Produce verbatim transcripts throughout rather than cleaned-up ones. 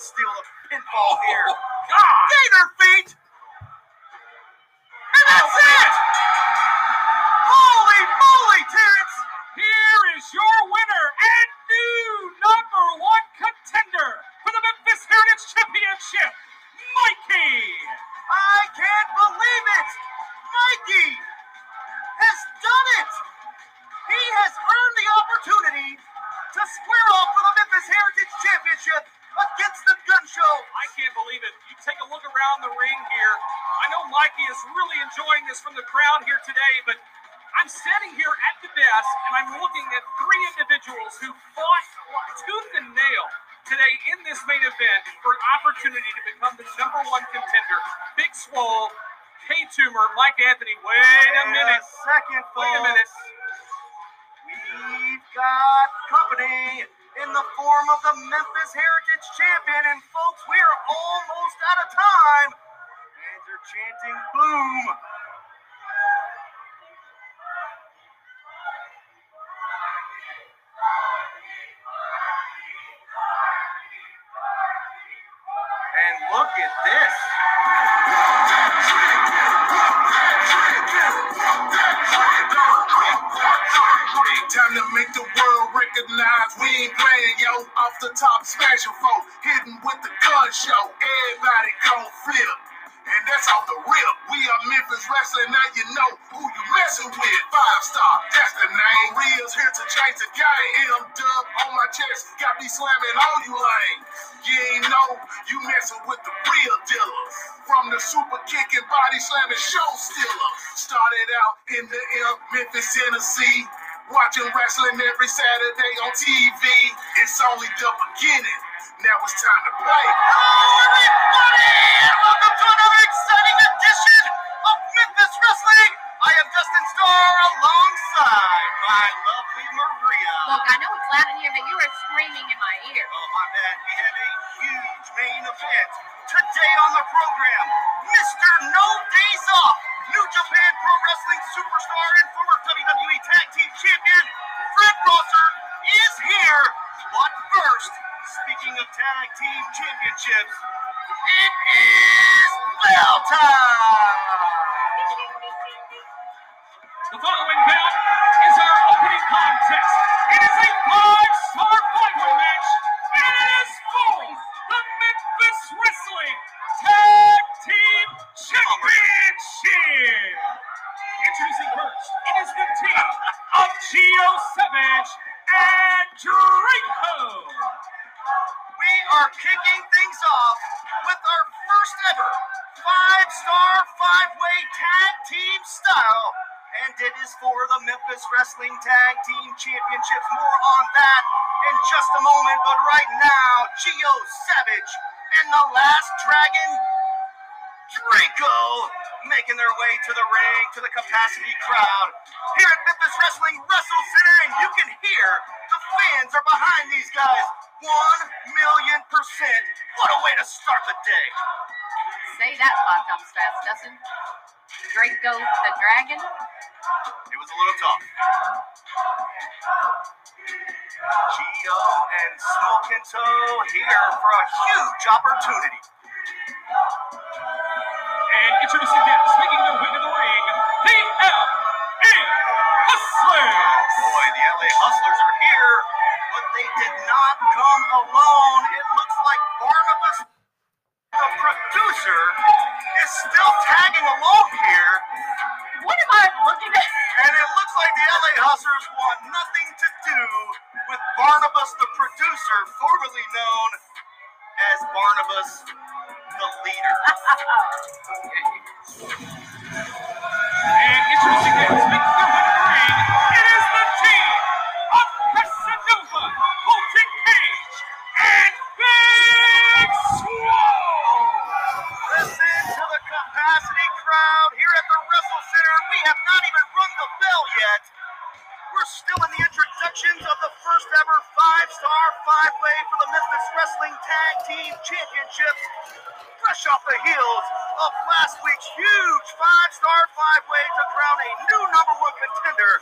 to steal the pinfall here. God! Gator feet! And that's it! Holy moly, Terrence! Here is your winner and new number one contender for the Memphis Heritage Championship, Mikey! I can't believe it! Mikey has done it! He has earned the opportunity to square off for the Memphis Heritage Championship against the Gun Show. I can't believe it. You take a look around the ring here. I know Mikey is really enjoying this from the crowd here today, but I'm standing here at the desk, and I'm looking at three individuals who fought tooth and nail today in this main event for an opportunity to become the number one contender. Big Swole, K Tumor, Mike Anthony. Wait a minute. A second, Wait a minute. We've got company in the form of the Memphis Heritage Champion, and folks, we are almost out of time. Fans are chanting boom. And look at this. Time to make the world recognize we ain't playing, yo. Off the top special folk, hitting with the Gun Show. Everybody gon' flip, and that's off the rip. We are Memphis Wrestling, now you know who you messing with. Five star, that's the name. Real's here to change the game. M-Dub on my chest, got me slamming all you lanes. You ain't know you messing with the real dealers. From the super kicking, body slamming, show stealer. Started out in the M, Memphis, Tennessee. Watching wrestling every Saturday on T V. It's only the beginning. Now it's time to play. Hello, everybody! Welcome to another exciting edition of Memphis Wrestling. I am Dustin Starr alongside my lovely Maria. Look, I know it's loud in here, but you are screaming in my ear. Oh, my bad. We have a huge main event today on the program. Mister No Days Off, New Japan Pro Wrestling superstar and former W W E Tag Team Champion, Fred Rosser, is here. But first, speaking of Tag Team Championships, it is bell time! The following bell is our opening contest. It is a five-star final match, and it is for the Memphis Wrestling Tag Team Championship. Introducing first, it is the team of Geo Savage and Draco. We are kicking things off with our first ever five-star, five-way tag team style, and it is for the Memphis Wrestling Tag Team Championships. More on that in just a moment, but right now, Geo Savage and the Last Dragon, Draco, making their way to the ring, to the capacity crowd. Here at Memphis Wrestling Wrestle Center, and you can hear the fans are behind these guys. One million percent. What a way to start the day. Say that five times fast, Dustin. Draco the Dragon. It was a little tough. Geo and Smokin' Toe here for a huge opportunity. And introducing them, speaking the win of the ring, the L A Hustlers. Boy, the L A Hustlers are here, but they did not come alone. It looks like Barnabas, the producer, is still tagging along here. What am I looking at? And it looks like the L A Hustlers want nothing to do with Barnabas, the producer, formerly known as Barnabas, the leader. And introducing them, speaking the winner of the ring, it is the team of Prince Nana, Colton Cage, and Big Swole. Listen to the capacity crowd here at the Wrestle Center. We have not even rung the bell yet. We're still in the introductions of the first ever five-star five-way for the Memphis Wrestling Tag Team Championship. Fresh off the heels of last week's huge five-star five-way to crown a new number one contender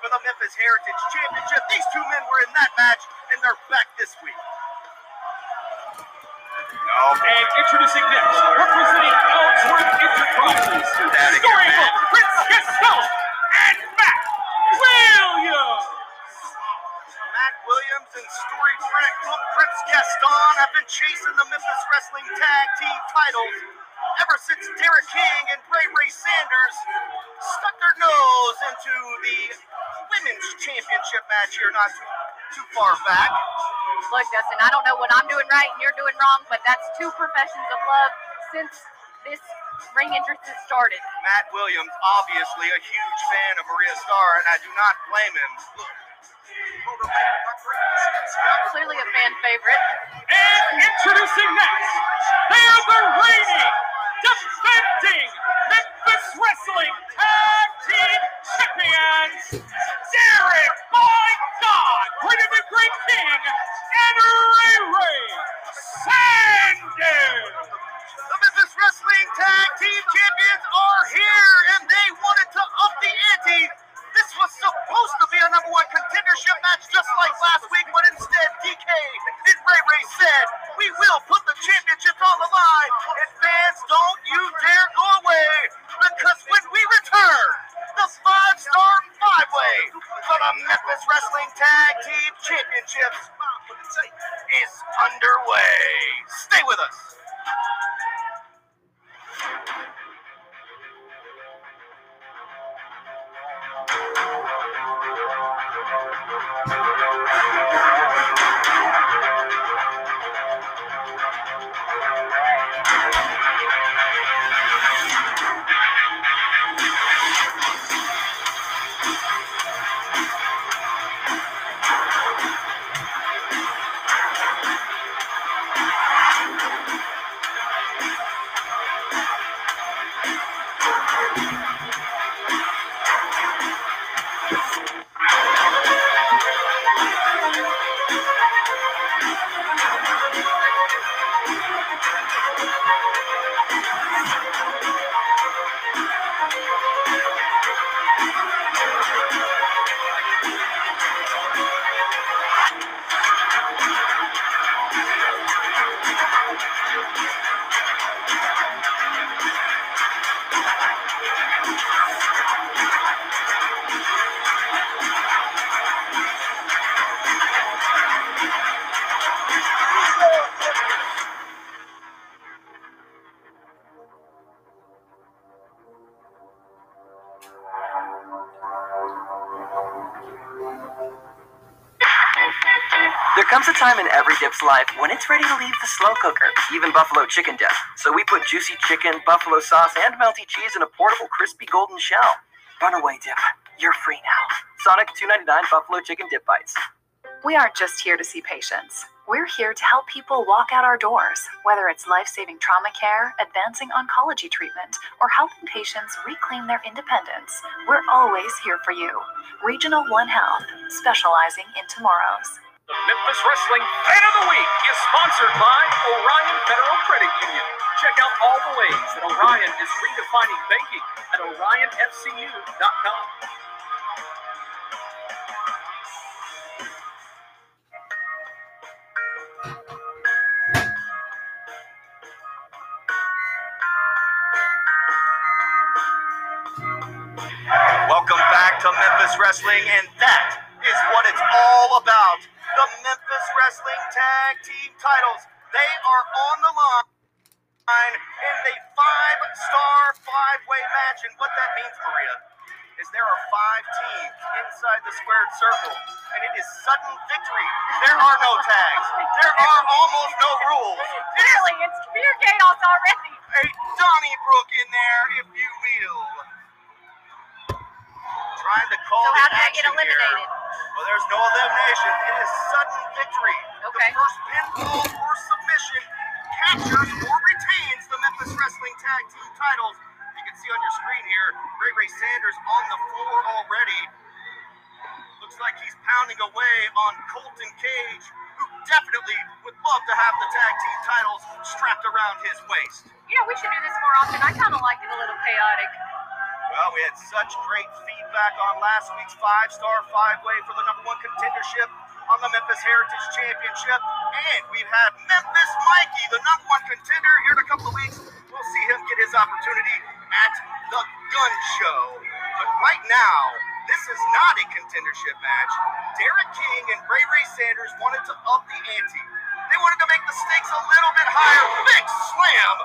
for the Memphis Heritage Championship. These two men were in that match, and they're back this week. And introducing next, representing Ellsworth Enterprises, Storybook Prince himself, and Matt Williams. Matt Williams and Storybook Prince Gaston have been chasing the Memphis Wrestling Tag Team titles ever since Derek King and Ray Ray Sanders stuck their nose into the Women's Championship match here not too, too far back. Look, Dustin, I don't know what I'm doing right and you're doing wrong, but that's two professions of love since this ring interest has started. Matt Williams, obviously a huge fan of Maria Starr, and I do not blame him. Clearly a fan favorite. And introducing next, they are the reigning, defending Memphis Wrestling Tag Team Champions, Derek, my God, Greater Than Great King, and Ray Ray Sanders. The Memphis Wrestling Tag Team Champions are here, and they wanted to up the ante. This was supposed to be a number one contendership match just like last week, but instead, D K and Ray Ray said, we will put the championships on the line, and fans, don't you dare go away, because when we return, the five-star five-way for the Memphis Wrestling Tag Team Championships is underway. Stay with us. Life when it's ready to leave the slow cooker, even buffalo chicken does. So we put juicy chicken, buffalo sauce, and melty cheese in a portable, crispy golden shell. Runaway dip. You're free now. Sonic two ninety-nine Buffalo Chicken Dip Bites. We aren't just here to see patients. We're here to help people walk out our doors, whether it's life-saving trauma care, advancing oncology treatment, or helping patients reclaim their independence. We're always here for you. Regional One Health, specializing in tomorrows. The Memphis Wrestling Fan of the Week is sponsored by Orion Federal Credit Union. Check out all the ways that Orion is redefining banking at orion f c u dot com. Welcome back to Memphis Wrestling, and that is what it's all about. The Memphis Wrestling Tag Team titles, they are on the line in the five-star five-way match. And what that means, Maria, is there are five teams inside the squared circle, and it is sudden victory. There are no tags. There are almost no rules. It really, it's pure chaos already. A Donnybrook in there, if you will. Trying to call so how do I get eliminated? Here. Well, there's no elimination. It is sudden victory. Okay. The first pinfall or submission captures or retains the Memphis Wrestling Tag Team titles. You can see on your screen here, Ray Ray Sanders on the floor already. Looks like he's pounding away on Colton Cage, who definitely would love to have the tag team titles strapped around his waist. You know, we should do this more often. I kind of like it a little chaotic. Well, we had such great feedback on last week's five-star five-way for the number one contendership. on the Memphis Heritage Championship. And we've had Memphis Mikey, the number one contender, here in a couple of weeks. We'll see him get his opportunity at the Gun Show. But right now, this is not a contendership match. Derek King and Ray Ray Sanders wanted to up the ante. They wanted to make the stakes a little bit higher. Big slam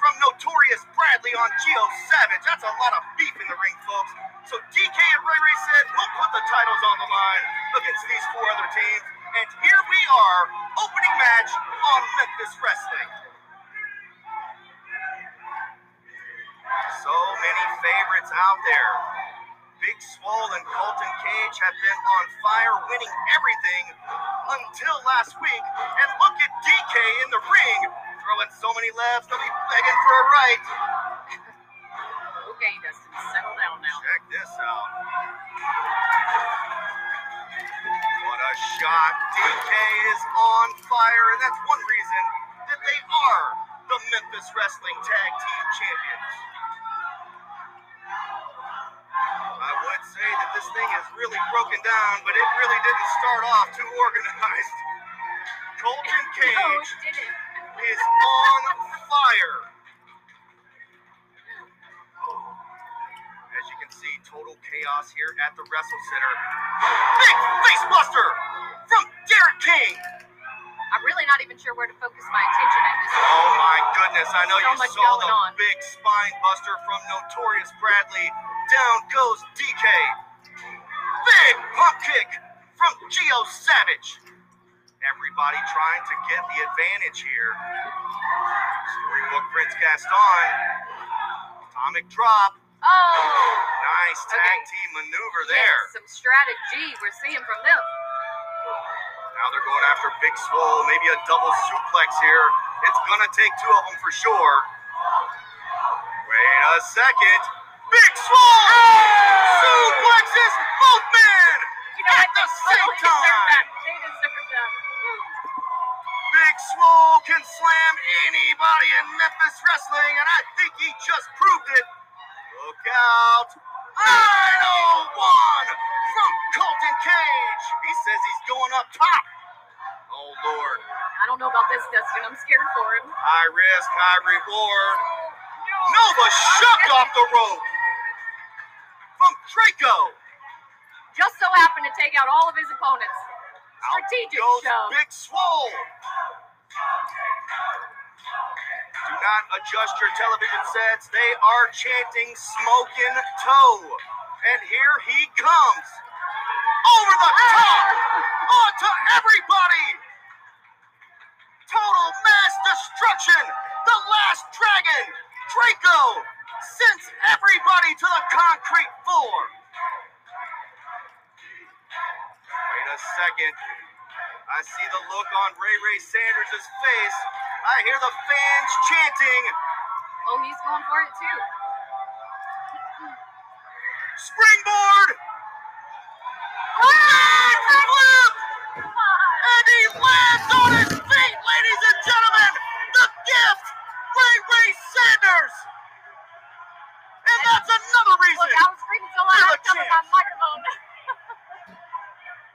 from Notorious Bradley on Geo Savage. That's a lot of beef in the ring, folks. So D K and Ray Ray said, we'll put the titles on the line against these four other teams. And here we are, opening match on Memphis Wrestling. So many favorites out there. Big Swole and Colton Cage have been on fire, winning everything until last week. And look at D K in the ring, throwing so many lefts, they'll be begging for a right. Okay, Dustin, settle down now. Check this out. What a shot. D K is on fire, and that's one reason that they are the Memphis Wrestling Tag Team Champions. I would say that this thing has really broken down, but it really didn't start off too organized. Colton Cage no, it didn't. is on fire. See total chaos here at the Wrestle Center. Big face buster from Derek King. I'm really not even sure where to focus my attention at this point. Oh my goodness, I know so you saw the on. big spine buster from Notorious Bradley. Down goes D K. Big pump kick from Geo Savage. Everybody trying to get the advantage here. Storybook Prince Gaston. Atomic drop. Oh! Nice tag okay. team maneuver yes, there. Some strategy we're seeing from them. Now they're going after Big Swole. Maybe a double suplex here. It's going to take two of them for sure. Wait a second. Big Swole! Oh! Suplexes both men you know, at the same totally time. That. They deserve that. Big Swole can slam anybody in Memphis Wrestling, and I think he just proved it. Look out. nine oh one from Colton Cage. He says he's going up top. Oh, Lord. I don't know about this, Dustin. I'm scared for him. High risk, high reward. Nova shoved off the rope from Draco. Just so happened to take out all of his opponents. Strategic out goes shove. Big Swole. Do not adjust your television sets. They are chanting Smokin' Toe. And here he comes. Over the top. Onto everybody. Total mass destruction. The last dragon. Draco sends everybody to the concrete floor. Wait a second. I see the look on Ray Ray Sanders' face. I hear the fans chanting. Oh, he's going for it, too. Springboard! Ah! Lip. And he lands on his feet, ladies and gentlemen! The gift, Ray Ray Sanders! And that's another reason. Look, I was screaming so loud, I was coming on my microphone.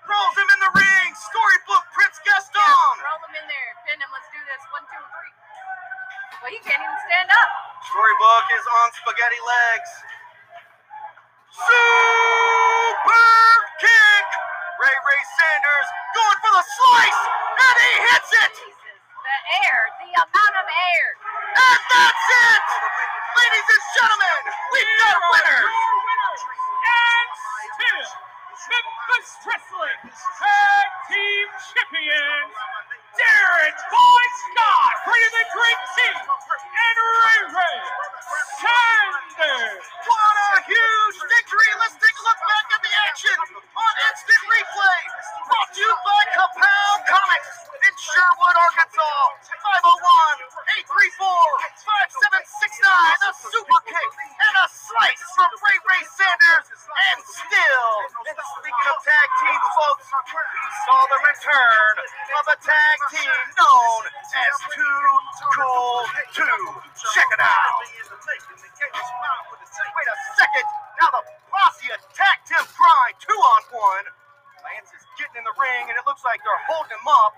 Rolls him in the ring, storybook Prince Gaston. Yeah, roll him in there, pin him, let's do this, one, two, three. Well, he can't even stand up. Storybook is on spaghetti legs. Super kick! Ray Ray Sanders going for the slice, and he hits it! Jesus, the air, the amount of air. And that's it! Ladies and gentlemen, we've got winners! And still, Memphis Wrestling Tag Team Champions, Derek Boy Scott, bringing the Great Team, and Ray Ray Sanders. What a huge victory. Let's take a look back at the action on Instant Replay. Brought to you by Compound Comics in Sherwood, Arkansas. five oh one, eight three four, five seven six nine. A super kick and a slice from Ray Ray Sanders. And still, it's the tag team, folks. We saw the return of a tag team known as two cold two. Check it out. Wait a second. Now the posse attacked him. Cry two on one. Lance is getting in the ring, and it looks like they're holding him up.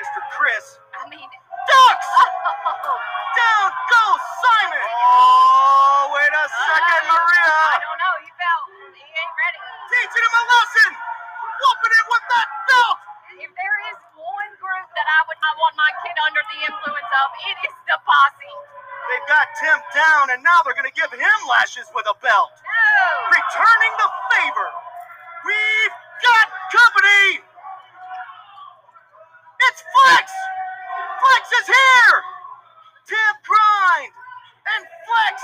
Mister Chris. I mean, ducks! Oh. Down goes Simon! Oh, wait a second, uh, Maria! I don't know, he fell. He ain't ready. Teaching him a lesson! Whooping him with that belt! If there is one group that I would not want my kid under the influence of, it is the Posse. They've got Tim down, and now they're going to give him lashes with a belt. No! Returning the favor. We've got company! It's Flex! Flex is here! Tim Grind and Flex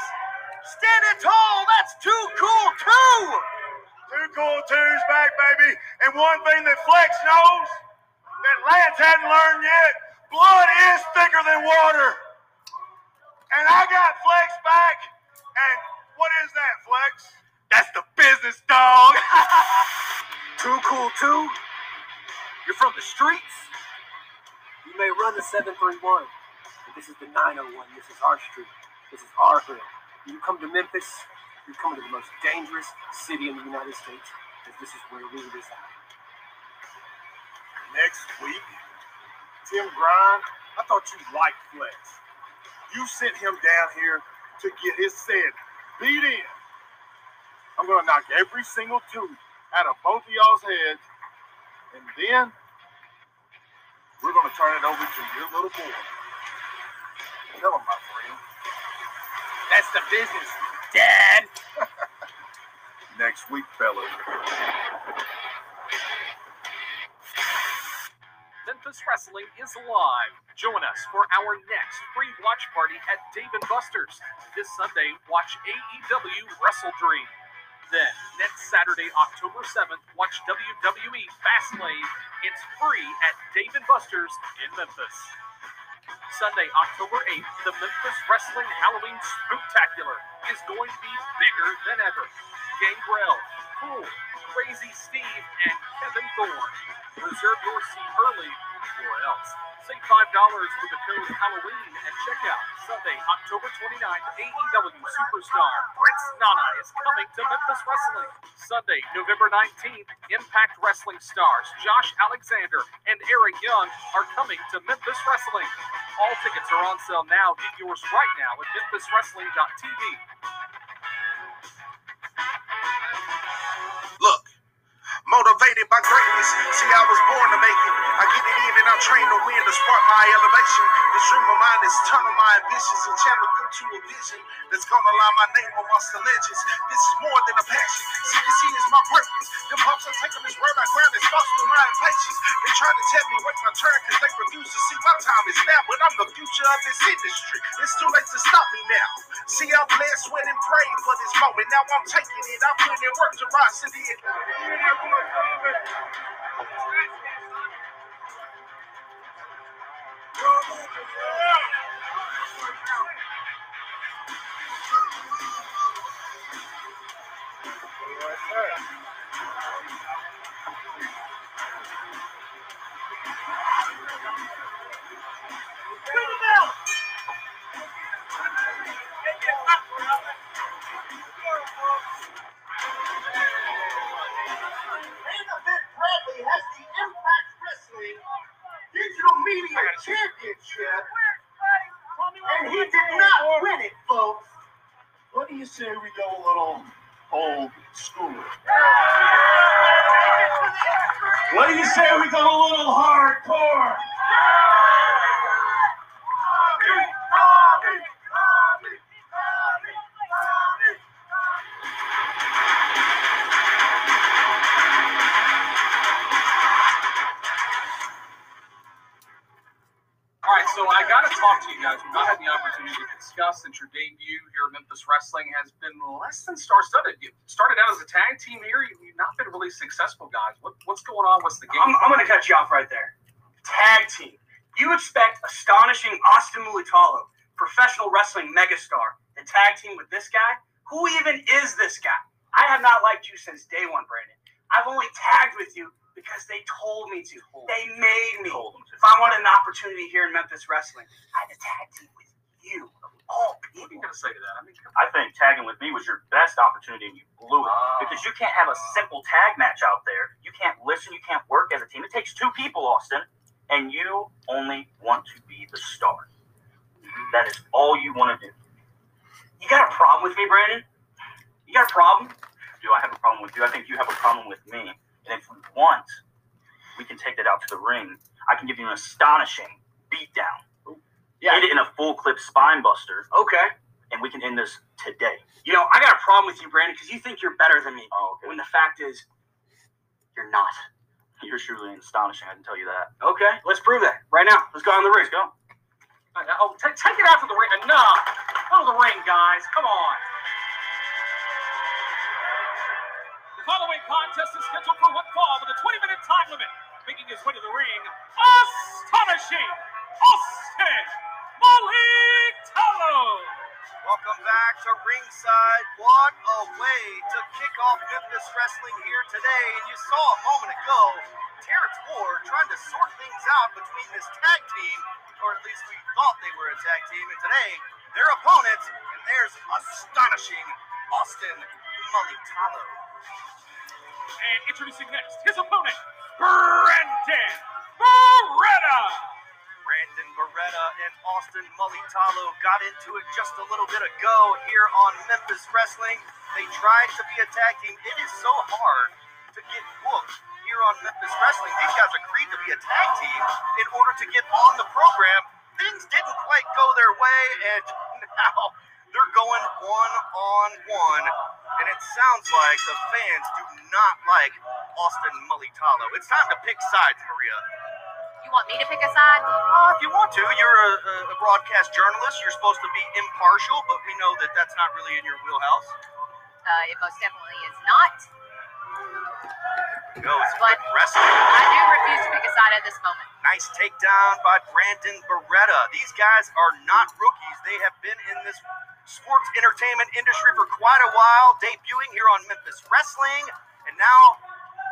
standing tall. That's two cool two! two cool two's back, baby. And one thing that Flex knows that Lance hadn't learned yet, blood is thicker than water. And I got Flex back. And what is that, Flex? That's the business, dog. two cool two, you're from the streets. You may run the seven three one, but this is the nine oh one. This is our street. This is our hood. When you come to Memphis, you're coming to the most dangerous city in the United States, because this is where we reside. Next week, Tim Grind, I thought you liked Flex. You sent him down here to get his said beat in. I'm going to knock every single tooth out of both of y'all's heads, and then we're going to turn it over to your little boy. Tell him, my friend. That's the business, Dad. Next week, fellas. Memphis Wrestling is live. Join us for our next free watch party at Dave and Buster's. This Sunday, watch A E W Wrestle Dream. Then, next Saturday, October seventh, watch W W E Fastlane. It's free at Dave and Buster's in Memphis. Sunday, October eighth, the Memphis Wrestling Halloween Spooktacular is going to be bigger than ever. Gangrel, Cool, Crazy Steve, and Kevin Thorn. Reserve your seat early, or else. Save five dollars with the code HALLOWEEN at checkout. Sunday, October twenty-ninth, A E W Superstar Prince Nana is coming to Memphis Wrestling. Sunday, November nineteenth, Impact Wrestling stars Josh Alexander and Eric Young are coming to Memphis Wrestling. All tickets are on sale now. Get yours right now at Memphis Wrestling dot T V. Look, motivated by greatness. See, I was born to make it. I get it in and I train to win to spark my elevation. This dream of mine is tunnel my ambitions and channel through to a vision that's gonna lie my name amongst the legends. This is more than a passion. C D C is my purpose. Them hops I take them is where I grab is false with my impatience. They try to tell me what my turn because they refuse to see my time is now. But I'm the future of this industry. It's too late to stop me now. See, I bled, sweat, and prayed for this moment. Now I'm taking it. I'm putting in work to rise to the end. Since your debut here at Memphis Wrestling has been less than star-studded. You started out as a tag team here. You've not been really successful, guys. What, what's going on? What's the game? I'm, I'm going to cut you off right there. Tag team. You expect astonishing Austin Mulitalo, professional wrestling megastar, to tag team with this guy? Who even is this guy? I have not liked you since day one, Brandon. I've only tagged with you because they told me to. Told they made me. Told them to. If I wanted an opportunity here in Memphis Wrestling, I had to tag team with you. Oh, what are you going to say to that? I mean, I think tagging with me was your best opportunity, and you blew it. Because you can't have a simple tag match out there. You You can't listen. You can't work as a team. It takes two people, Austin, and you only want to be the star. That is all you want to do. You got a problem with me, Brandon? You got a problem? Do I have a problem with you? I think you have a problem with me. And if we want, we can take that out to the ring. I can give you an astonishing beatdown. Yeah. Hit it in a full clip spine buster. Okay. And we can end this today. You know, I got a problem with you, Brandon, because you think you're better than me. Oh, okay. When the fact is, you're not. You're truly astonishing. I can tell you that. Okay. Let's prove that right now. Let's go on the ring. Let's go. Oh, t- take it out to the ring. Enough. Go to the ring, guys. Come on. The following contest is scheduled for one fall with a twenty-minute time limit. Making his way to the ring, astonishing Austin Mulitalo. Welcome back to ringside. What a way to kick off Memphis Wrestling here today. And you saw a moment ago, Terrence Ward trying to sort things out between this tag team, or at least we thought they were a tag team. And today, their opponents, and there's astonishing Austin Mulitalo. And introducing next, his opponent, Brandon Beretta. Brandon Beretta and Austin Mulitalo got into it just a little bit ago here on Memphis Wrestling. They tried to be a tag team. It is so hard to get booked here on Memphis Wrestling. These guys agreed to be a tag team in order to get on the program. Things didn't quite go their way, and now they're going one-on-one. And it sounds like the fans do not like Austin Mulitalo. It's time to pick sides, Maria. You want me to pick a side? Uh, if you want to. You're a, a broadcast journalist. You're supposed to be impartial, but we know that that's not really in your wheelhouse. Uh, it most definitely is not. No, it's but wrestling. I do refuse to pick a side at this moment. Nice takedown by Brandon Beretta. These guys are not rookies. They have been in this sports entertainment industry for quite a while, debuting here on Memphis Wrestling, and now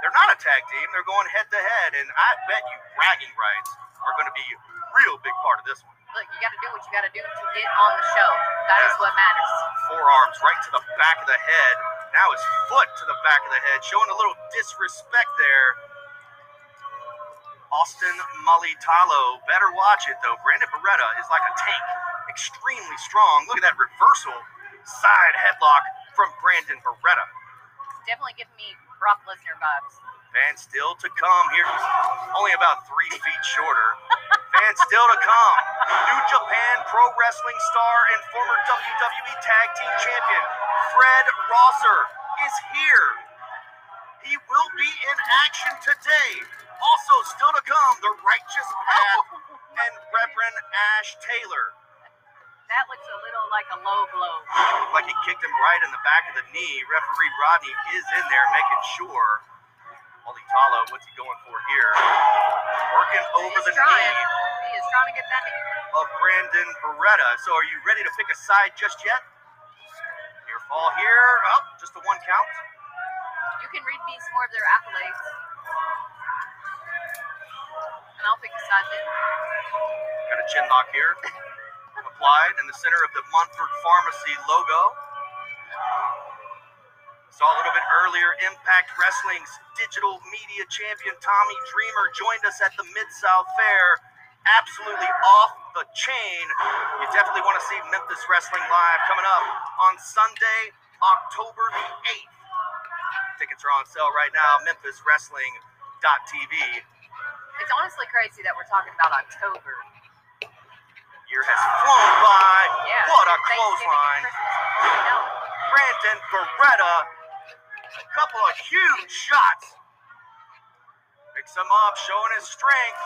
they're not a tag team. They're going head-to-head, and I bet you bragging rights are going to be a real big part of this one. Look, you got to do what you got to do to get on the show. That yes. is what matters. Forearms right to the back of the head. Now his foot to the back of the head, showing a little disrespect there. Austin Mulitalo. Better watch it, though. Brandon Beretta is like a tank. Extremely strong. Look at that reversal side headlock from Brandon Beretta. Definitely giving me Brock Lesnar vibes. Van still to come here. Only about three feet shorter. Van still to come. New Japan pro wrestling star and former W W E Tag Team Champion Fred Rosser is here. He will be in action today. Also still to come, the Righteous Path and Reverend Ash Taylor. That looks a little like a low blow. Like he kicked him right in the back of the knee. Referee Rodney is in there making sure. Mulitalo, what's he going for here? Working over the knee. He is trying to get that knee. Of Brandon Beretta. So are you ready to pick a side just yet? Near fall here. Oh, just the one count. You can read me some more of their accolades. And I'll pick a side then. Got a chin lock here. Applied in the center of the Montford Pharmacy logo. Saw a little bit earlier, Impact Wrestling's digital media champion Tommy Dreamer joined us at the Mid-South Fair. Absolutely off the chain. You definitely want to see Memphis Wrestling Live coming up on Sunday, October the eighth. Tickets are on sale right now, Memphis Wrestling dot t v. It's honestly crazy that we're talking about October. Year has flown by. Yeah, what a clothesline. Brandon Beretta. A couple of huge shots. Picks him up, showing his strength.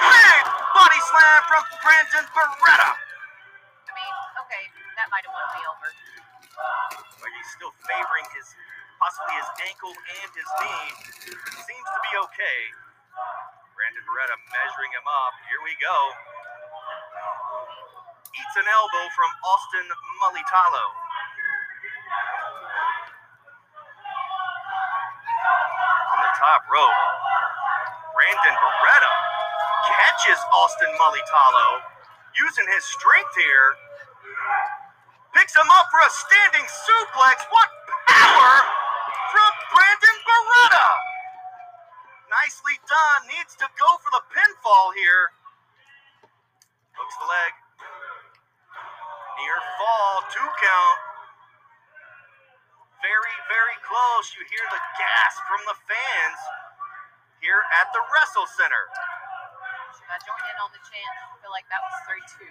Big body slam from Brandon Beretta. I mean, okay, that might have won me over. But he's still favoring his, possibly his ankle and his knee. Seems to be okay. Brandon Beretta measuring him up. Here we go. Eats an elbow from Austin Mulitalo. On the top rope, Brandon Beretta catches Austin Mulitalo using his strength here. Picks him up for a standing suplex. What power from Brandon Beretta! Nicely done. Needs to go for the pinfall here. Hooks the leg. Near fall. Two count. Very, very close. You hear the gasp from the fans here at the Wrestle Center. Should I join in on the chant? I feel like that was three two.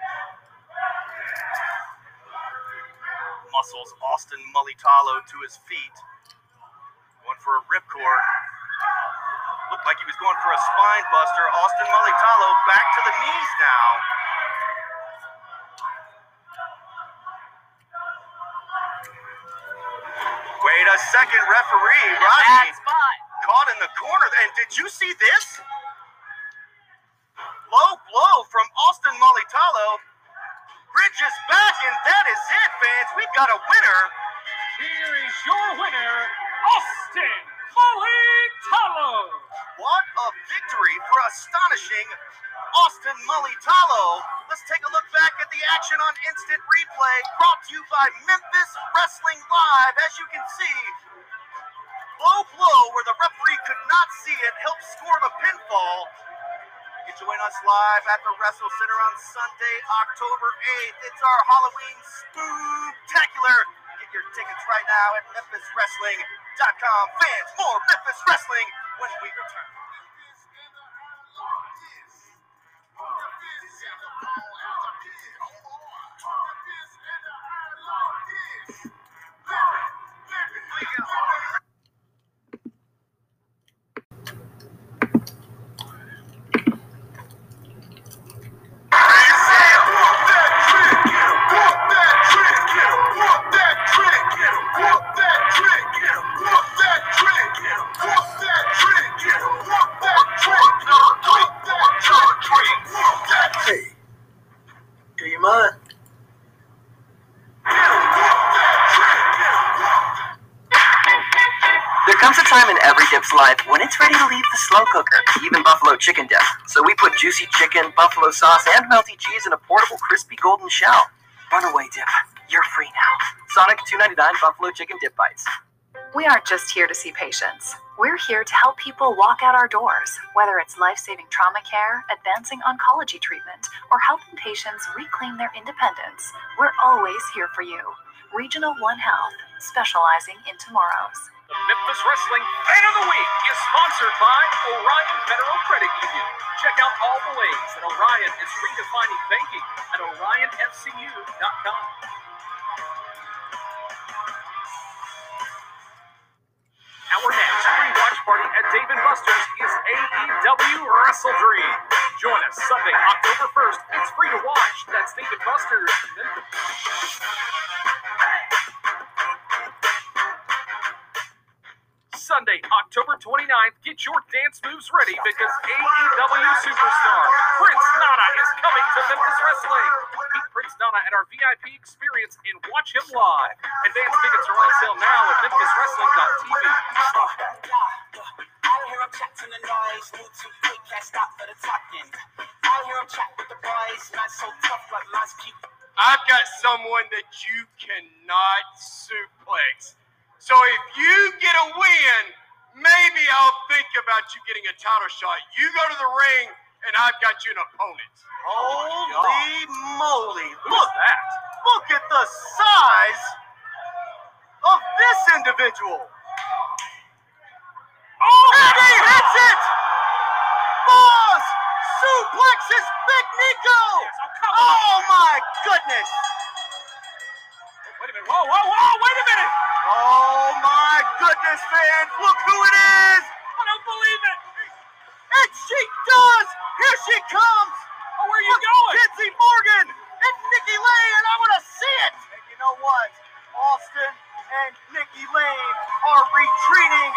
Muscles Austin Mulitalo to his feet. Going for a ripcord. Looked like he was going for a spine buster. Austin Mulitalo back to the knees now. Wait a second, referee. Rodney caught in the corner. And did you see this? Low blow from Austin Mulitalo. Bridge is back, and that is it, fans. We've got a winner. Here is your winner, Austin Mulitalo. What a victory for astonishing Austin Mulitalo. Let's take a look back at the action on Instant Replay, brought to you by Memphis Wrestling Live. As you can see, low blow where the referee could not see it helped score the pinfall. You join us live at the Wrestle Center on Sunday, October eighth. It's our Halloween spooktacular. Get your tickets right now at Memphis Wrestling dot com. Fans, more Memphis Wrestling when we return. Chicken dip. So we put juicy chicken, buffalo sauce, and melty cheese in a portable, crispy golden shell. Runaway dip. You're free now. Sonic two ninety-nine buffalo chicken dip bites. We aren't just here to see patients. We're here to help people walk out our doors, whether it's life-saving trauma care, advancing oncology treatment, or helping patients reclaim their independence. We're always here for you. Regional One Health, specializing in tomorrows. The Memphis Wrestling Fan of the Week is sponsored by Orion Federal Credit Union. Check out all the ways that Orion is redefining banking at Orion F C U dot com. Our next free watch party at Dave and Buster's is A E W Wrestle Dream. Join us Sunday, October first. It's free to watch. That's Dave and Buster's Memphis. Sunday, October twenty-ninth, get your dance moves ready because A E W superstar Prince Nana is coming to Memphis Wrestling. Meet Prince Nana at our V I P experience and watch him live. Advance tickets are on sale now at Memphis Wrestling dot T V. I hear him chat to the noise, move too quick, can't stop for the talking. I hear him chat with the boys, not so tough, but lines keep. I've got someone that you cannot suplex. So if you get a win, maybe I'll think about you getting a title shot. You go to the ring, and I've got you an opponent. Holy moly. Look at that. Look at the size of this individual. Oh, and he hits it. Boss suplexes Big Nico. Oh, my goodness. Wait a minute. Whoa, whoa, whoa. Wait a minute. Oh, my goodness, fans. Look who it is. I don't believe it. And she does. Here she comes. Oh, where are you Look, going? Kinsey Morgan and Nikki Lane, and I want to see it. And you know what? Austin and Nikki Lane are retreating.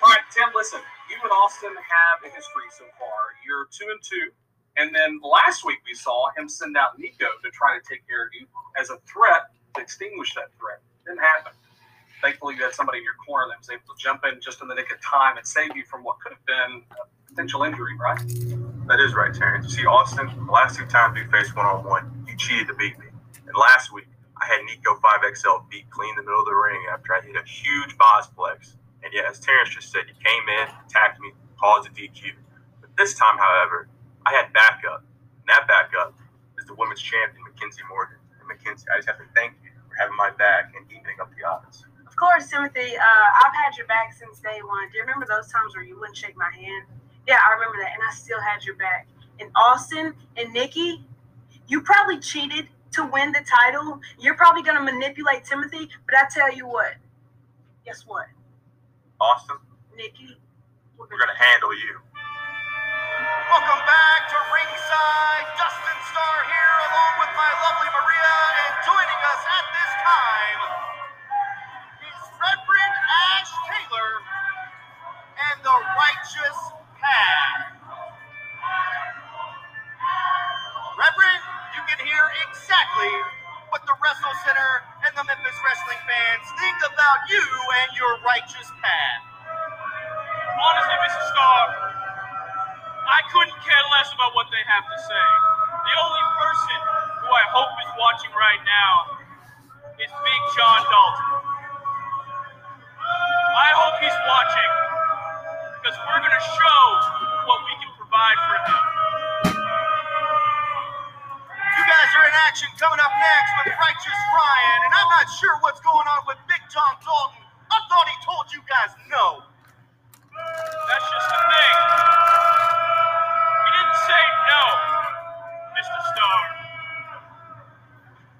All right, Tim, listen. You and Austin have a history so far. You're two and two. And then last week we saw him send out Nico to try to take care of you as a threat to extinguish that threat. Didn't happen. Thankfully, you had somebody in your corner that was able to jump in just in the nick of time and save you from what could have been a potential injury, right? That is right, Terrence. You see, Austin, the last two times we faced one-on-one, you cheated to beat me. And last week, I had Nico five X L beat clean in the middle of the ring after I hit a huge Bosplex. And yeah, as Terrence just said, he came in, attacked me, caused a D Q. But this time, however, I had backup. And that backup is the women's champion, Mackenzie Morgan. And Mackenzie, I just have to thank you for having my back and evening up the odds. Of course, Timothy. Uh, I've had your back since day one. Do you remember those times where you wouldn't shake my hand? Yeah, I remember that, and I still had your back. And Austin and Nikki, you probably cheated to win the title. You're probably going to manipulate Timothy, but I tell you what. Guess what? Austin, Nikki, we're going to handle you. Welcome back to Ringside. Dustin Starr here along with my lovely Maria, and joining us at this time is Reverend Ash Taylor and the Righteous Path. Reverend, you can hear exactly what the Wrestle Center and the Memphis Wrestling fans think about you and your righteous path. Honestly, Mister Starr, I couldn't care less about what they have to say. The only person who I hope is watching right now is Big John Dalton. I hope he's watching, because we're going to show what we can provide for him. In action coming up next with Righteous Ryan, and I'm not sure what's going on with Big John Dalton. I thought he told you guys no. That's just the thing. He didn't say no, Mister Starr.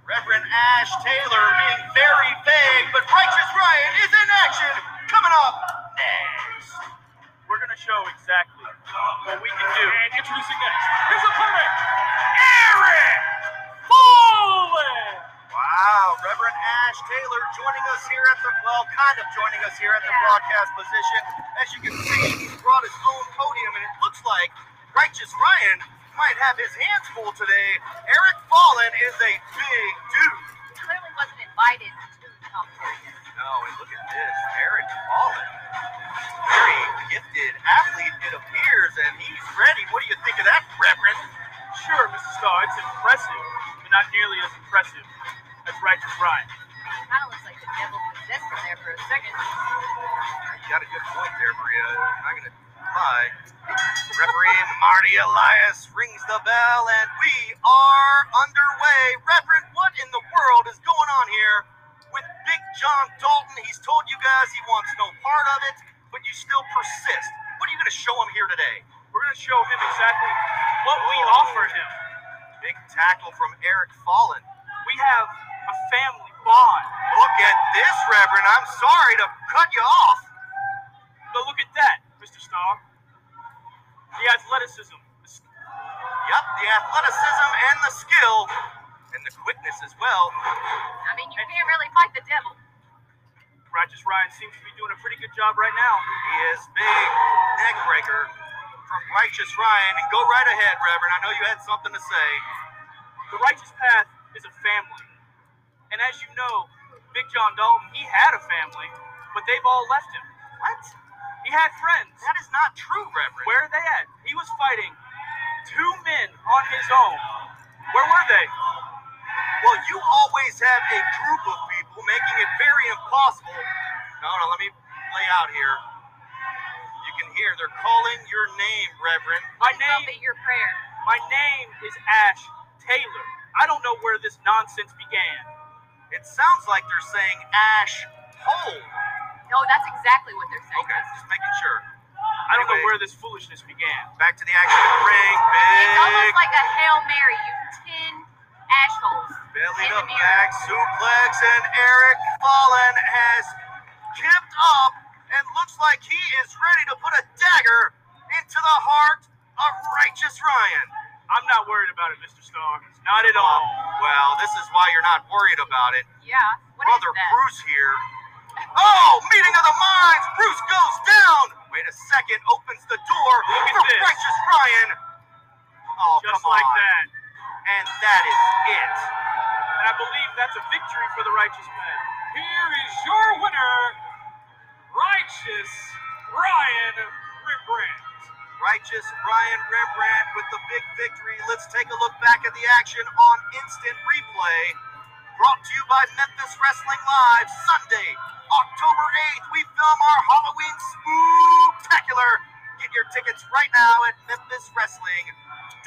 Reverend Ash Taylor being very vague, but Righteous Ryan is in action coming up next. We're gonna show exactly what we can do. And introducing next, his opponent, Eric Bolin. Wow, Reverend Ash Taylor joining us here at the, well, kind of joining us here at the broadcast position. As you can see, he's brought his own podium, and it looks like Righteous Ryan might have his hands full today. Eric Bolin is a big dude. He clearly wasn't invited to the competition. No, and look at this, Eric Bolin. Very gifted athlete, it appears, and he's ready. What do you think of that, Reverend? Sure, Mister Starr, it's impressive. Not nearly as impressive as Righteous Ryan. It kind of looks like the devil possessed him there for a second. You got a good point there, Maria. I'm not going to lie. Referee Marty Elias rings the bell, and we are underway. Reverend, what in the world is going on here with Big John Dalton? He's told you guys he wants no part of it, but you still persist. What are you going to show him here today? We're going to show him exactly what we oh. offered him. Big tackle from Eric Bolin. We have a family bond. Look at this, Reverend. I'm sorry to cut you off. But look at that, Mister Starr. The athleticism. Yep, the athleticism and the skill. And the quickness as well. I mean, you and can't really fight the devil. Righteous Ryan seems to be doing a pretty good job right now. He is big neck breaker from Righteous Ryan, and go right ahead, Reverend. I know you had something to say. The Righteous Path is a family. And as you know, Big John Dalton, he had a family, but they've all left him. What? He had friends. That is not true, Reverend. Where are they at? He was fighting two men on his own. Where were they? Well, you always have a group of people making it very impossible. No, no, let me lay out here. Here. They're calling your name, Reverend. My name be your prayer. My name is Ash Taylor. I don't know where this nonsense began. It sounds like they're saying Ash Hole. No, that's exactly what they're saying. Okay, just making sure. I don't anyway, know where this foolishness began. Back to the action of the ring. Big. It's almost like a Hail Mary. You ten Ash Holes. Bellied up back, suplex, and Eric Bolin has kipped up. And looks like he is ready to put a dagger into the heart of Righteous Ryan. I'm not worried about it, Mister Starr. Not at all. Well, this is why you're not worried about it. Yeah. What Brother is that? Bruce here. Oh, meeting of the minds. Bruce goes down. Wait a second. Opens the door Look for this. Righteous Ryan. Oh, Just come on. like that. And that is it. And I believe that's a victory for the Righteous Man. Here is your winner, Righteous Ryan Rembrandt. Righteous Ryan Rembrandt with the big victory. Let's take a look back at the action on instant replay. Brought to you by Memphis Wrestling Live, Sunday, October eighth. We film our Halloween spooktacular. Get your tickets right now at Memphis Wrestling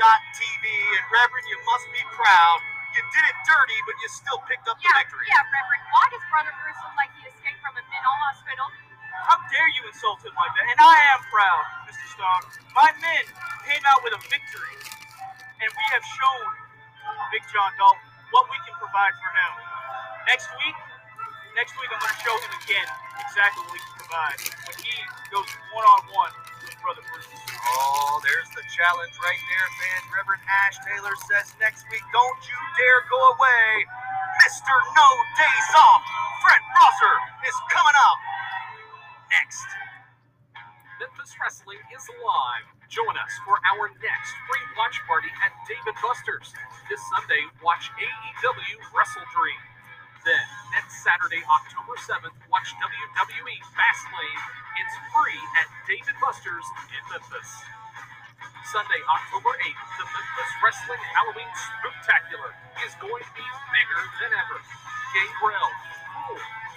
dot t v. And Reverend, you must be proud. You did it dirty, but you still picked up yeah, the victory. Yeah, Reverend. Why does Brother Bruce look like he escaped from a mental hospital? How dare you insult him like that? And I am proud, Mister Stark. My men came out with a victory, and we have shown Big John Dalton what we can provide for him. Next week, next week I'm going to show him again exactly what we can provide when he goes one-on-one with Brother Bruce. Oh, there's the challenge right there, man. Reverend Ash Taylor says next week, don't you dare go away. Mister No Days Off, Fred Rosser, is coming up next. Memphis Wrestling is live. Join us for our next free watch party at Dave and Buster's. This Sunday, watch A E W Wrestle Dream. Then, next Saturday, October seventh, watch W W E Fastlane. It's free at Dave and Buster's in Memphis. Sunday, October eighth, the Memphis Wrestling Halloween Spooktacular is going to be bigger than ever. Gangrel,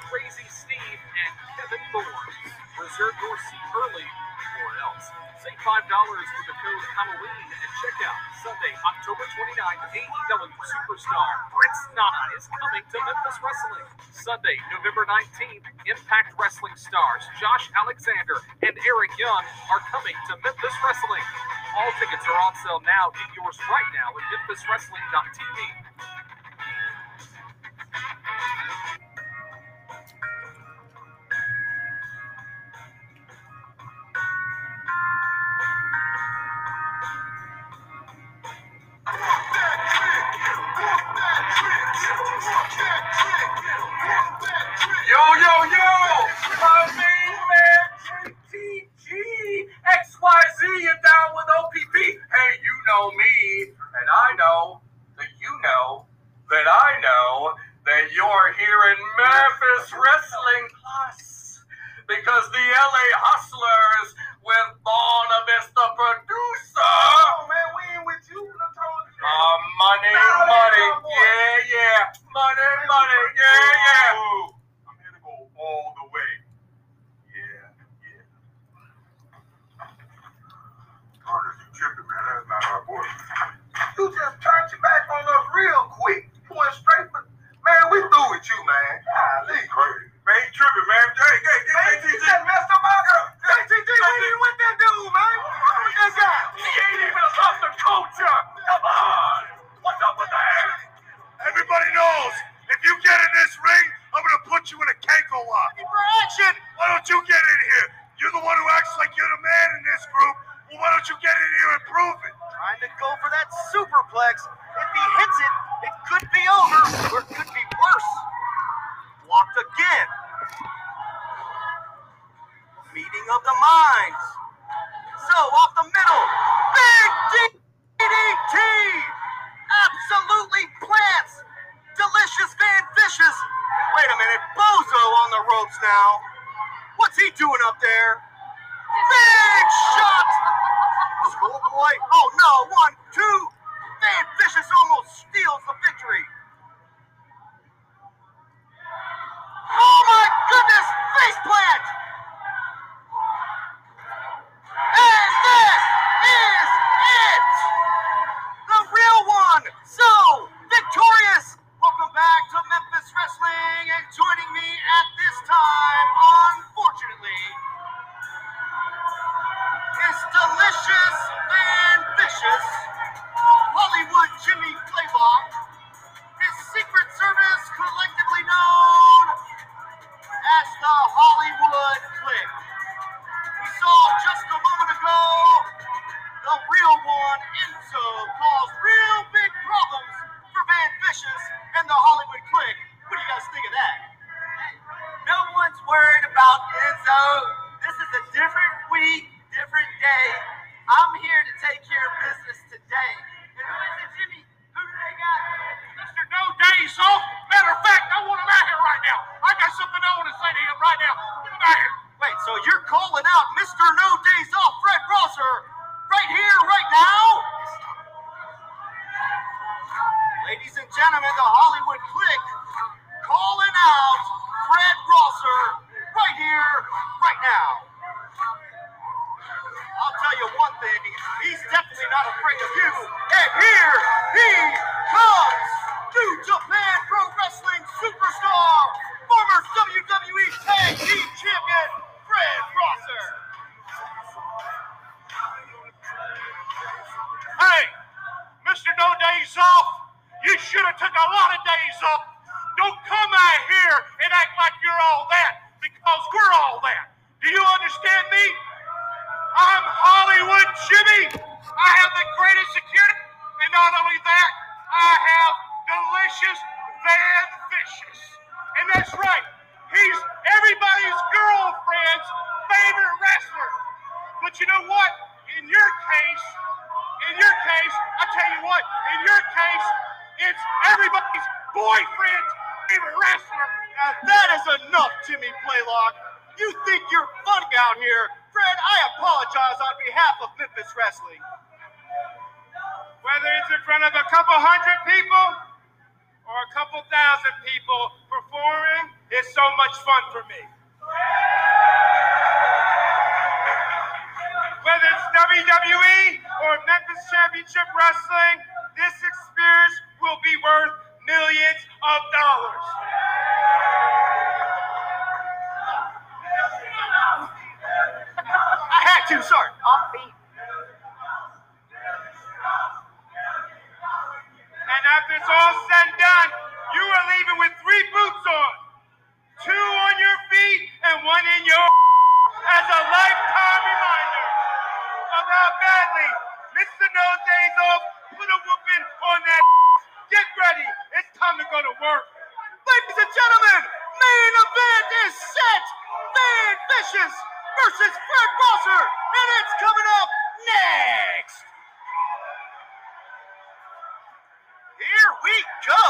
Crazy Steve, and Kevin Thorn. Reserve your seat early, or else. Save five dollars with the code Halloween at checkout. Sunday, October twenty-ninth, A E W Superstar Prince Nana is coming to Memphis Wrestling. Sunday, November nineteenth, Impact Wrestling stars Josh Alexander and Eric Young are coming to Memphis Wrestling. All tickets are on sale now. Get yours right now at Memphis Wrestling dot t v. Ladies and gentlemen, the Hollywood Clique calling out Fred Rosser right here, right now. I'll tell you one thing, he's definitely not afraid of you. And here he comes, New Japan Pro Wrestling superstar, former W W E Tag Team Champion, Fred Rosser. Hey, Mister No Days Off, you should have took a lot of days off. Don't come out here and act like you're all that, because we're all that. Do you understand me? I'm Hollywood Jimmy. I have the greatest security, and not only that, I have delicious Van Vicious. And that's right, he's everybody's girlfriend's favorite wrestler. But you know what? In your case, in your case, I tell you what, in your case, it's everybody's boyfriend's favorite wrestler. Now that is enough, Jimmy Playlock. You think you're funny out here. Fred, I apologize on behalf of Memphis Wrestling. Whether it's in front of a couple hundred people or a couple thousand people, performing is so much fun for me. Whether it's W W E or Memphis Championship Wrestling, this experience will be worth millions of dollars. I had to, sorry. Off beat. And after it's all said and done, you are leaving with three boots on. Two on your feet and one in your as a lifetime reminder of how badly Mister No Days Off put a whooping on that. Get ready. It's time to go to work. Ladies and gentlemen, main event is set. Van Vicious versus Fred Rosser, and it's coming up next. Here we go.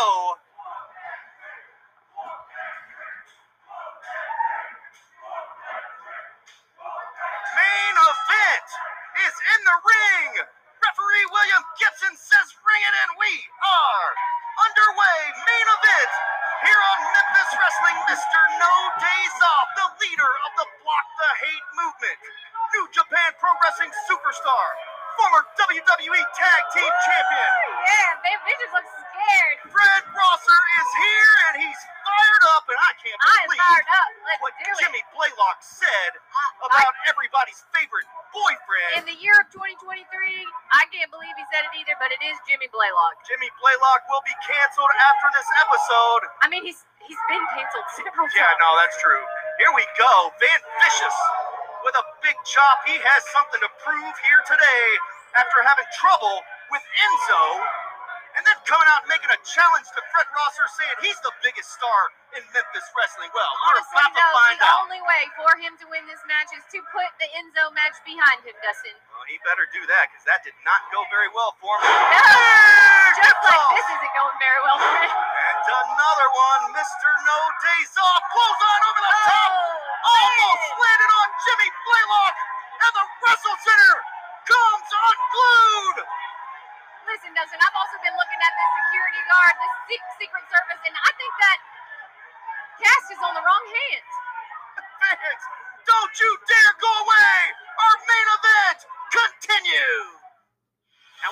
Main event is in the ring. Referee William Gibson says ring it, and we are underway. Main event here on Memphis Wrestling. Mister No Days Off, the leader of the Block the Hate movement, New Japan Pro Wrestling superstar, former W W E Tag Team Champion. Ooh, yeah, Van Vicious looks scared. Fred Rosser is here, and he's fired up, and I can't believe I fired up. Let's what do Jimmy it. Blaylock said uh, about I, everybody's favorite boyfriend. In the year of twenty twenty-three, I can't believe he said it either, but it is Jimmy Blaylock. Jimmy Blaylock will be canceled after this episode. I mean, he's he's been canceled several times. Yeah, no, that's true. Here we go, Van Vicious. With a big chop, he has something to prove here today after having trouble with Enzo, and then coming out and making a challenge to Fred Rosser, saying he's the biggest star in Memphis Wrestling. Well, honestly, we're about no, to find the out. The only way for him to win this match is to put the Enzo match behind him, Dustin. Well, he better do that, because that did not go very well for him. No, hey, just like off. This isn't going very well for him. And another one, Mister No Days Off, blows on over the oh. top. Almost landed on Jimmy Blaylock, and the Wrestle Center comes unglued. Listen, Dustin, I've also been looking at this security guard, this Secret Service, and I think that cast is on the wrong hands. Fans, don't you dare go away. Our main event continues.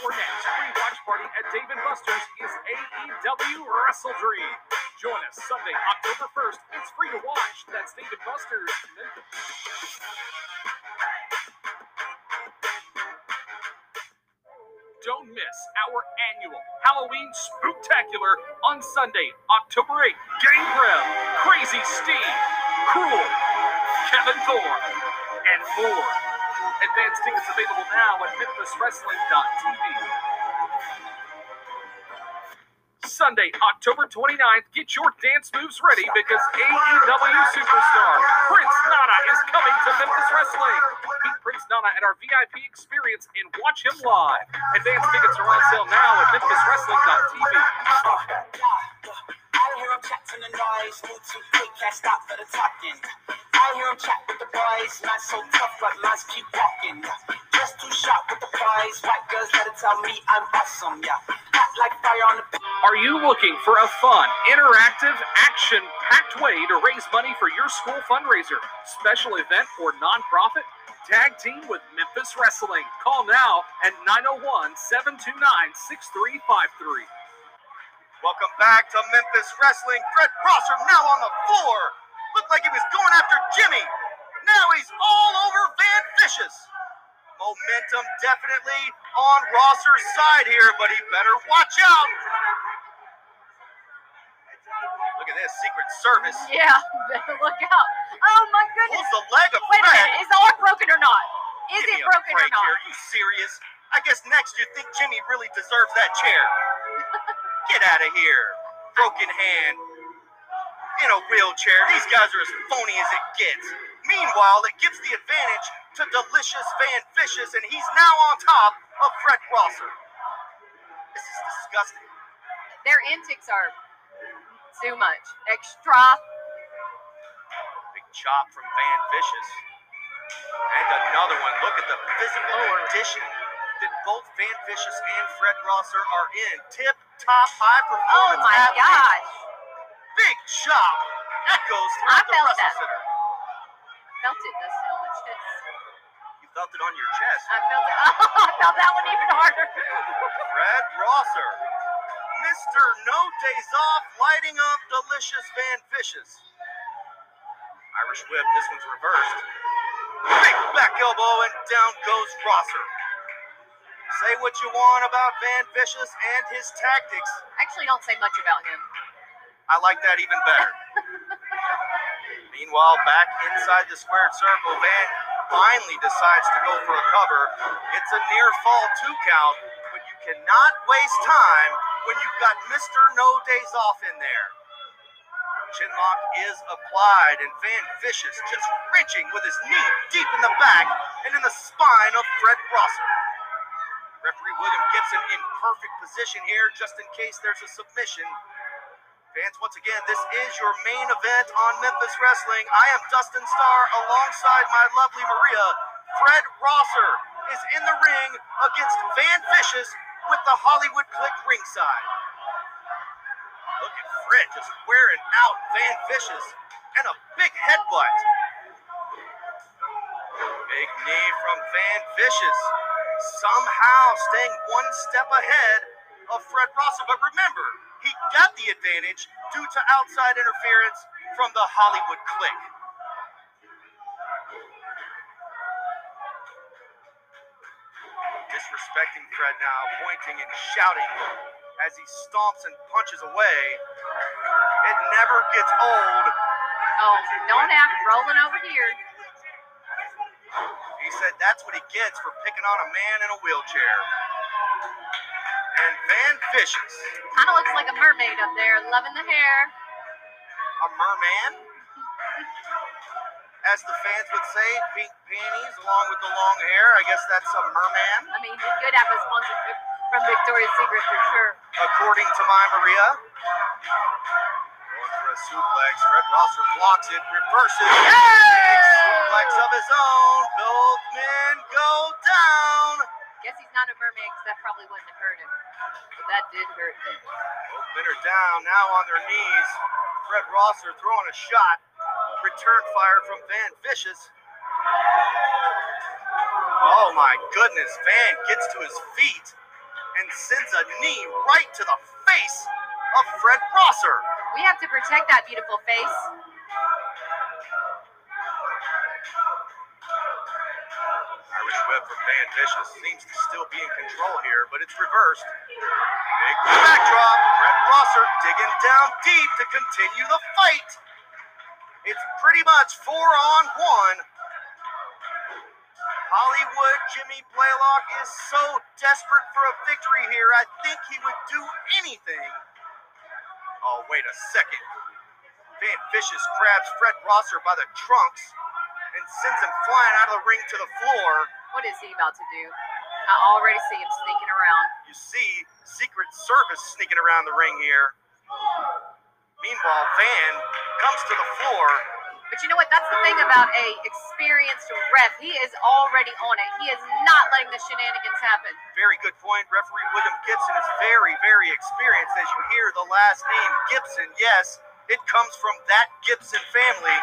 Our next free watch party at Dave and Buster's is A E W Wrestle Dream. Join us Sunday, October first. It's free to watch. That's Dave and Buster's, Memphis. Don't miss our annual Halloween Spooktacular on Sunday, October eighth. Gangrel, Crazy Steve, Cruel, Kevin Thorn, and more. Advanced tickets available now at Memphis Wrestling dot T V. Sunday, October twenty-ninth, get your dance moves ready because A E W superstar Prince Nana is coming to Memphis Wrestling. Meet Prince Nana at our V I P experience and watch him live. Advanced tickets are on sale now at Memphis Wrestling dot T V. I hear him chatting the noise, move too quick, can't stop for the talking. I hear him chat with the boys, not so tough, but lines keep walking. Just too sharp with the prize, white girls let it tell me I'm awesome, yeah. Hot like fire on the back. Are you looking for a fun, interactive, action-packed way to raise money for your school fundraiser, special event, or nonprofit? Tag team with Memphis Wrestling. Call now at nine oh one, seven two nine, six three five three. Welcome back to Memphis Wrestling. Fred Rosser now on the floor. Looked like he was going after Jimmy. Now he's all over Van Vicious. Momentum definitely on Rosser's side here, but he better watch out. Look at this, Secret Service. Yeah, better look out. Oh my goodness. Pulls the leg of Fred. Wait a minute, is the arm broken or not? Is it broken or not? Are you serious? I guess next you think Jimmy really deserves that chair. Get out of here. Broken hand. In a wheelchair. These guys are as phony as it gets. Meanwhile, it gives the advantage to Delicious Van Vicious, and he's now on top of Fred Rosser. This is disgusting. Their antics are too much. Extra. Big chop from Van Vicious. And another one. Look at the physical condition that both Van Vicious and Fred Rosser are in. Tip top high performance. Oh my athlete. Gosh. Big chop echoes throughout the wrestling center. I felt it. That's how much hits. You felt it on your chest. I felt it. Oh, I felt that one even harder. Fred Rosser. Mister No Days Off lighting up Delicious Van Vicious. Irish whip. This one's reversed. Big back elbow and down goes Rosser. Say what you want about Van Vicious and his tactics. I actually don't say much about him. I like that even better. Meanwhile, back inside the squared circle, Van finally decides to go for a cover. It's a near fall two count, but you cannot waste time when you've got Mister No Days Off in there. Chinlock is applied, and Van Vicious just wrenching with his knee deep in the back and in the spine of Fred Rosser. Referee William Gibson in perfect position here just in case there's a submission. Fans, once again, this is your main event on Memphis Wrestling. I am Dustin Starr alongside my lovely Maria. Fred Rosser is in the ring against Van Vicious with the Hollywood Click ringside. Look at Fred just wearing out Van Vicious and a big headbutt. Big knee from Van Vicious. Somehow staying one step ahead of Fred Rosser, but remember, he got the advantage due to outside interference from the Hollywood Click. Disrespecting Fred now, pointing and shouting as he stomps and punches away. It never gets old. Oh, don't act rolling over here. He said that's what he gets for picking on a man in a wheelchair. And Van Vicious. Kind of looks like a mermaid up there, loving the hair. A merman? As the fans would say, pink panties along with the long hair. I guess that's a merman. I mean, he could have a sponsorship from Victoria's Secret for sure. According to my Maria. Going for a suplex. Fred Rosser blocks it, reverses. Yay! Big suplex of his own. Both men go down. Guess he's not a mermaid because that probably wouldn't have hurt him. But that did hurt him. Both men are down now on their knees. Fred Rosser throwing a shot. Return fire from Van Vicious. Oh my goodness. Van gets to his feet and sends a knee right to the face of Fred Rosser. We have to protect that beautiful face. Irish whip from Van Vicious seems to still be in control here, but it's reversed. Big backdrop. Fred Rosser digging down deep to continue the fight. It's pretty much four on one. Hollywood Jimmy Blaylock is so desperate for a victory here, I think he would do anything. Oh, wait a second. Van Vicious grabs Fred Rosser by the trunks and sends him flying out of the ring to the floor. What is he about to do? I already see him sneaking around. You see Secret Service sneaking around the ring here. Meanwhile, Van comes to the floor But you know what? That's the thing about a experienced ref. He is already on it. He is not letting the shenanigans happen. Very good point. Referee William Gibson is very, very experienced. As you hear the last name, Gibson, yes, it comes from that Gibson family.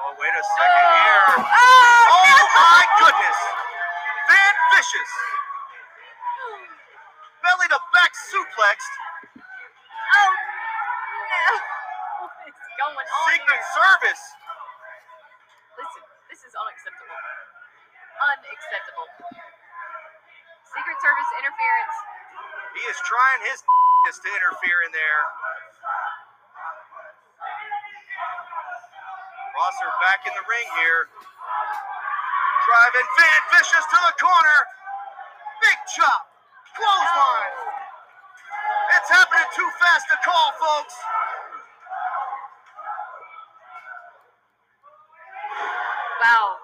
Oh, wait a second oh. here. Oh, oh no. My goodness. Van Vicious. Belly to back suplexed. Oh, no. Going on Secret here. Service. Listen, this is unacceptable. Unacceptable. Secret Service interference. He is trying his to interfere in there. Rosser back in the ring here. Driving Van Vicious to the corner. Big chop. Clothesline. Oh. It's happening too fast to call, folks. Wow.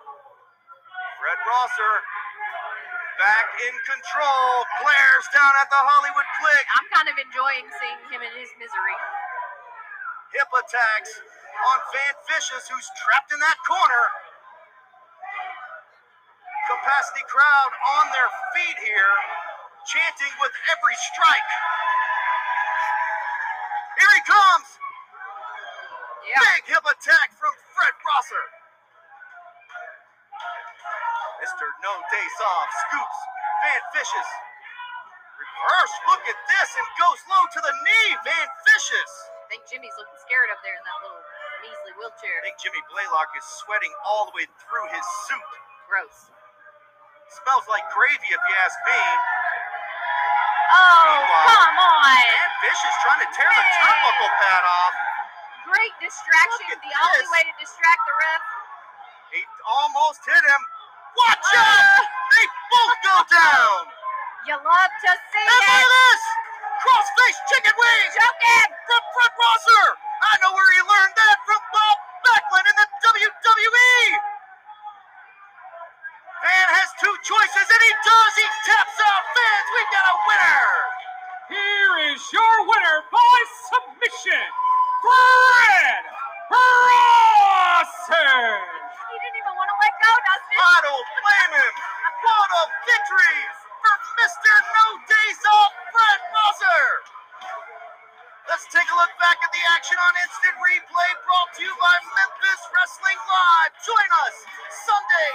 Fred Rosser back in control, glares down at the Hollywood Click. I'm kind of enjoying seeing him in his misery. Hip attacks on Van Vicious, who's trapped in that corner. Capacity crowd on their feet here, chanting with every strike. Here he comes. Yeah. Big hip attack from Fred Rosser. Mister No Days Off scoops Van Vicious. Reverse, look at this, and goes low to the knee, Van Vicious. I think Jimmy's looking scared up there in that little measly wheelchair. I think Jimmy Blaylock is sweating all the way through his suit. Gross. Smells like gravy, if you ask me. Oh, meanwhile, come on. Van Vicious trying to tear hey. the turnbuckle pad off. Great distraction, the this. only way to distract the ref. He almost hit him. Watch uh, out! They both go down! You love to see and it! And look at this! Cross-face chicken wings! Choking! From Fred Rosser! I know where he learned that from Bob Backlund in the W W E! Van has two choices, and he does! He taps out! Fans, we got a winner! Here is your winner by submission, Fred Rosser! He didn't even want to let go, Dustin. I don't blame him. What a victory for Mister No Days Off, Fred Rosser. Let's take a look back at the action on Instant Replay, brought to you by Memphis Wrestling Live. Join us Sunday,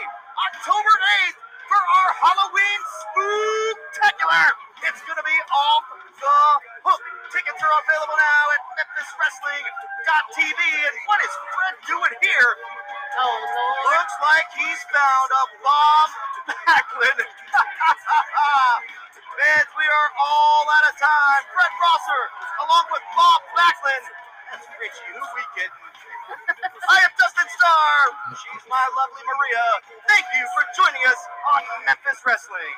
October eighth, for our Halloween spooktacular. It's going to be off the hook. Tickets are available now at Memphis Wrestling dot T V. And what is Fred doing here? Oh, Lord. Looks like he's found a Bob Backlund. Fans, we are all out of time. Fred Rosser, along with Bob Backlund. That's Richie, who we getting? I am Dustin Starr. She's my lovely Maria. Thank you for joining us on Memphis Wrestling.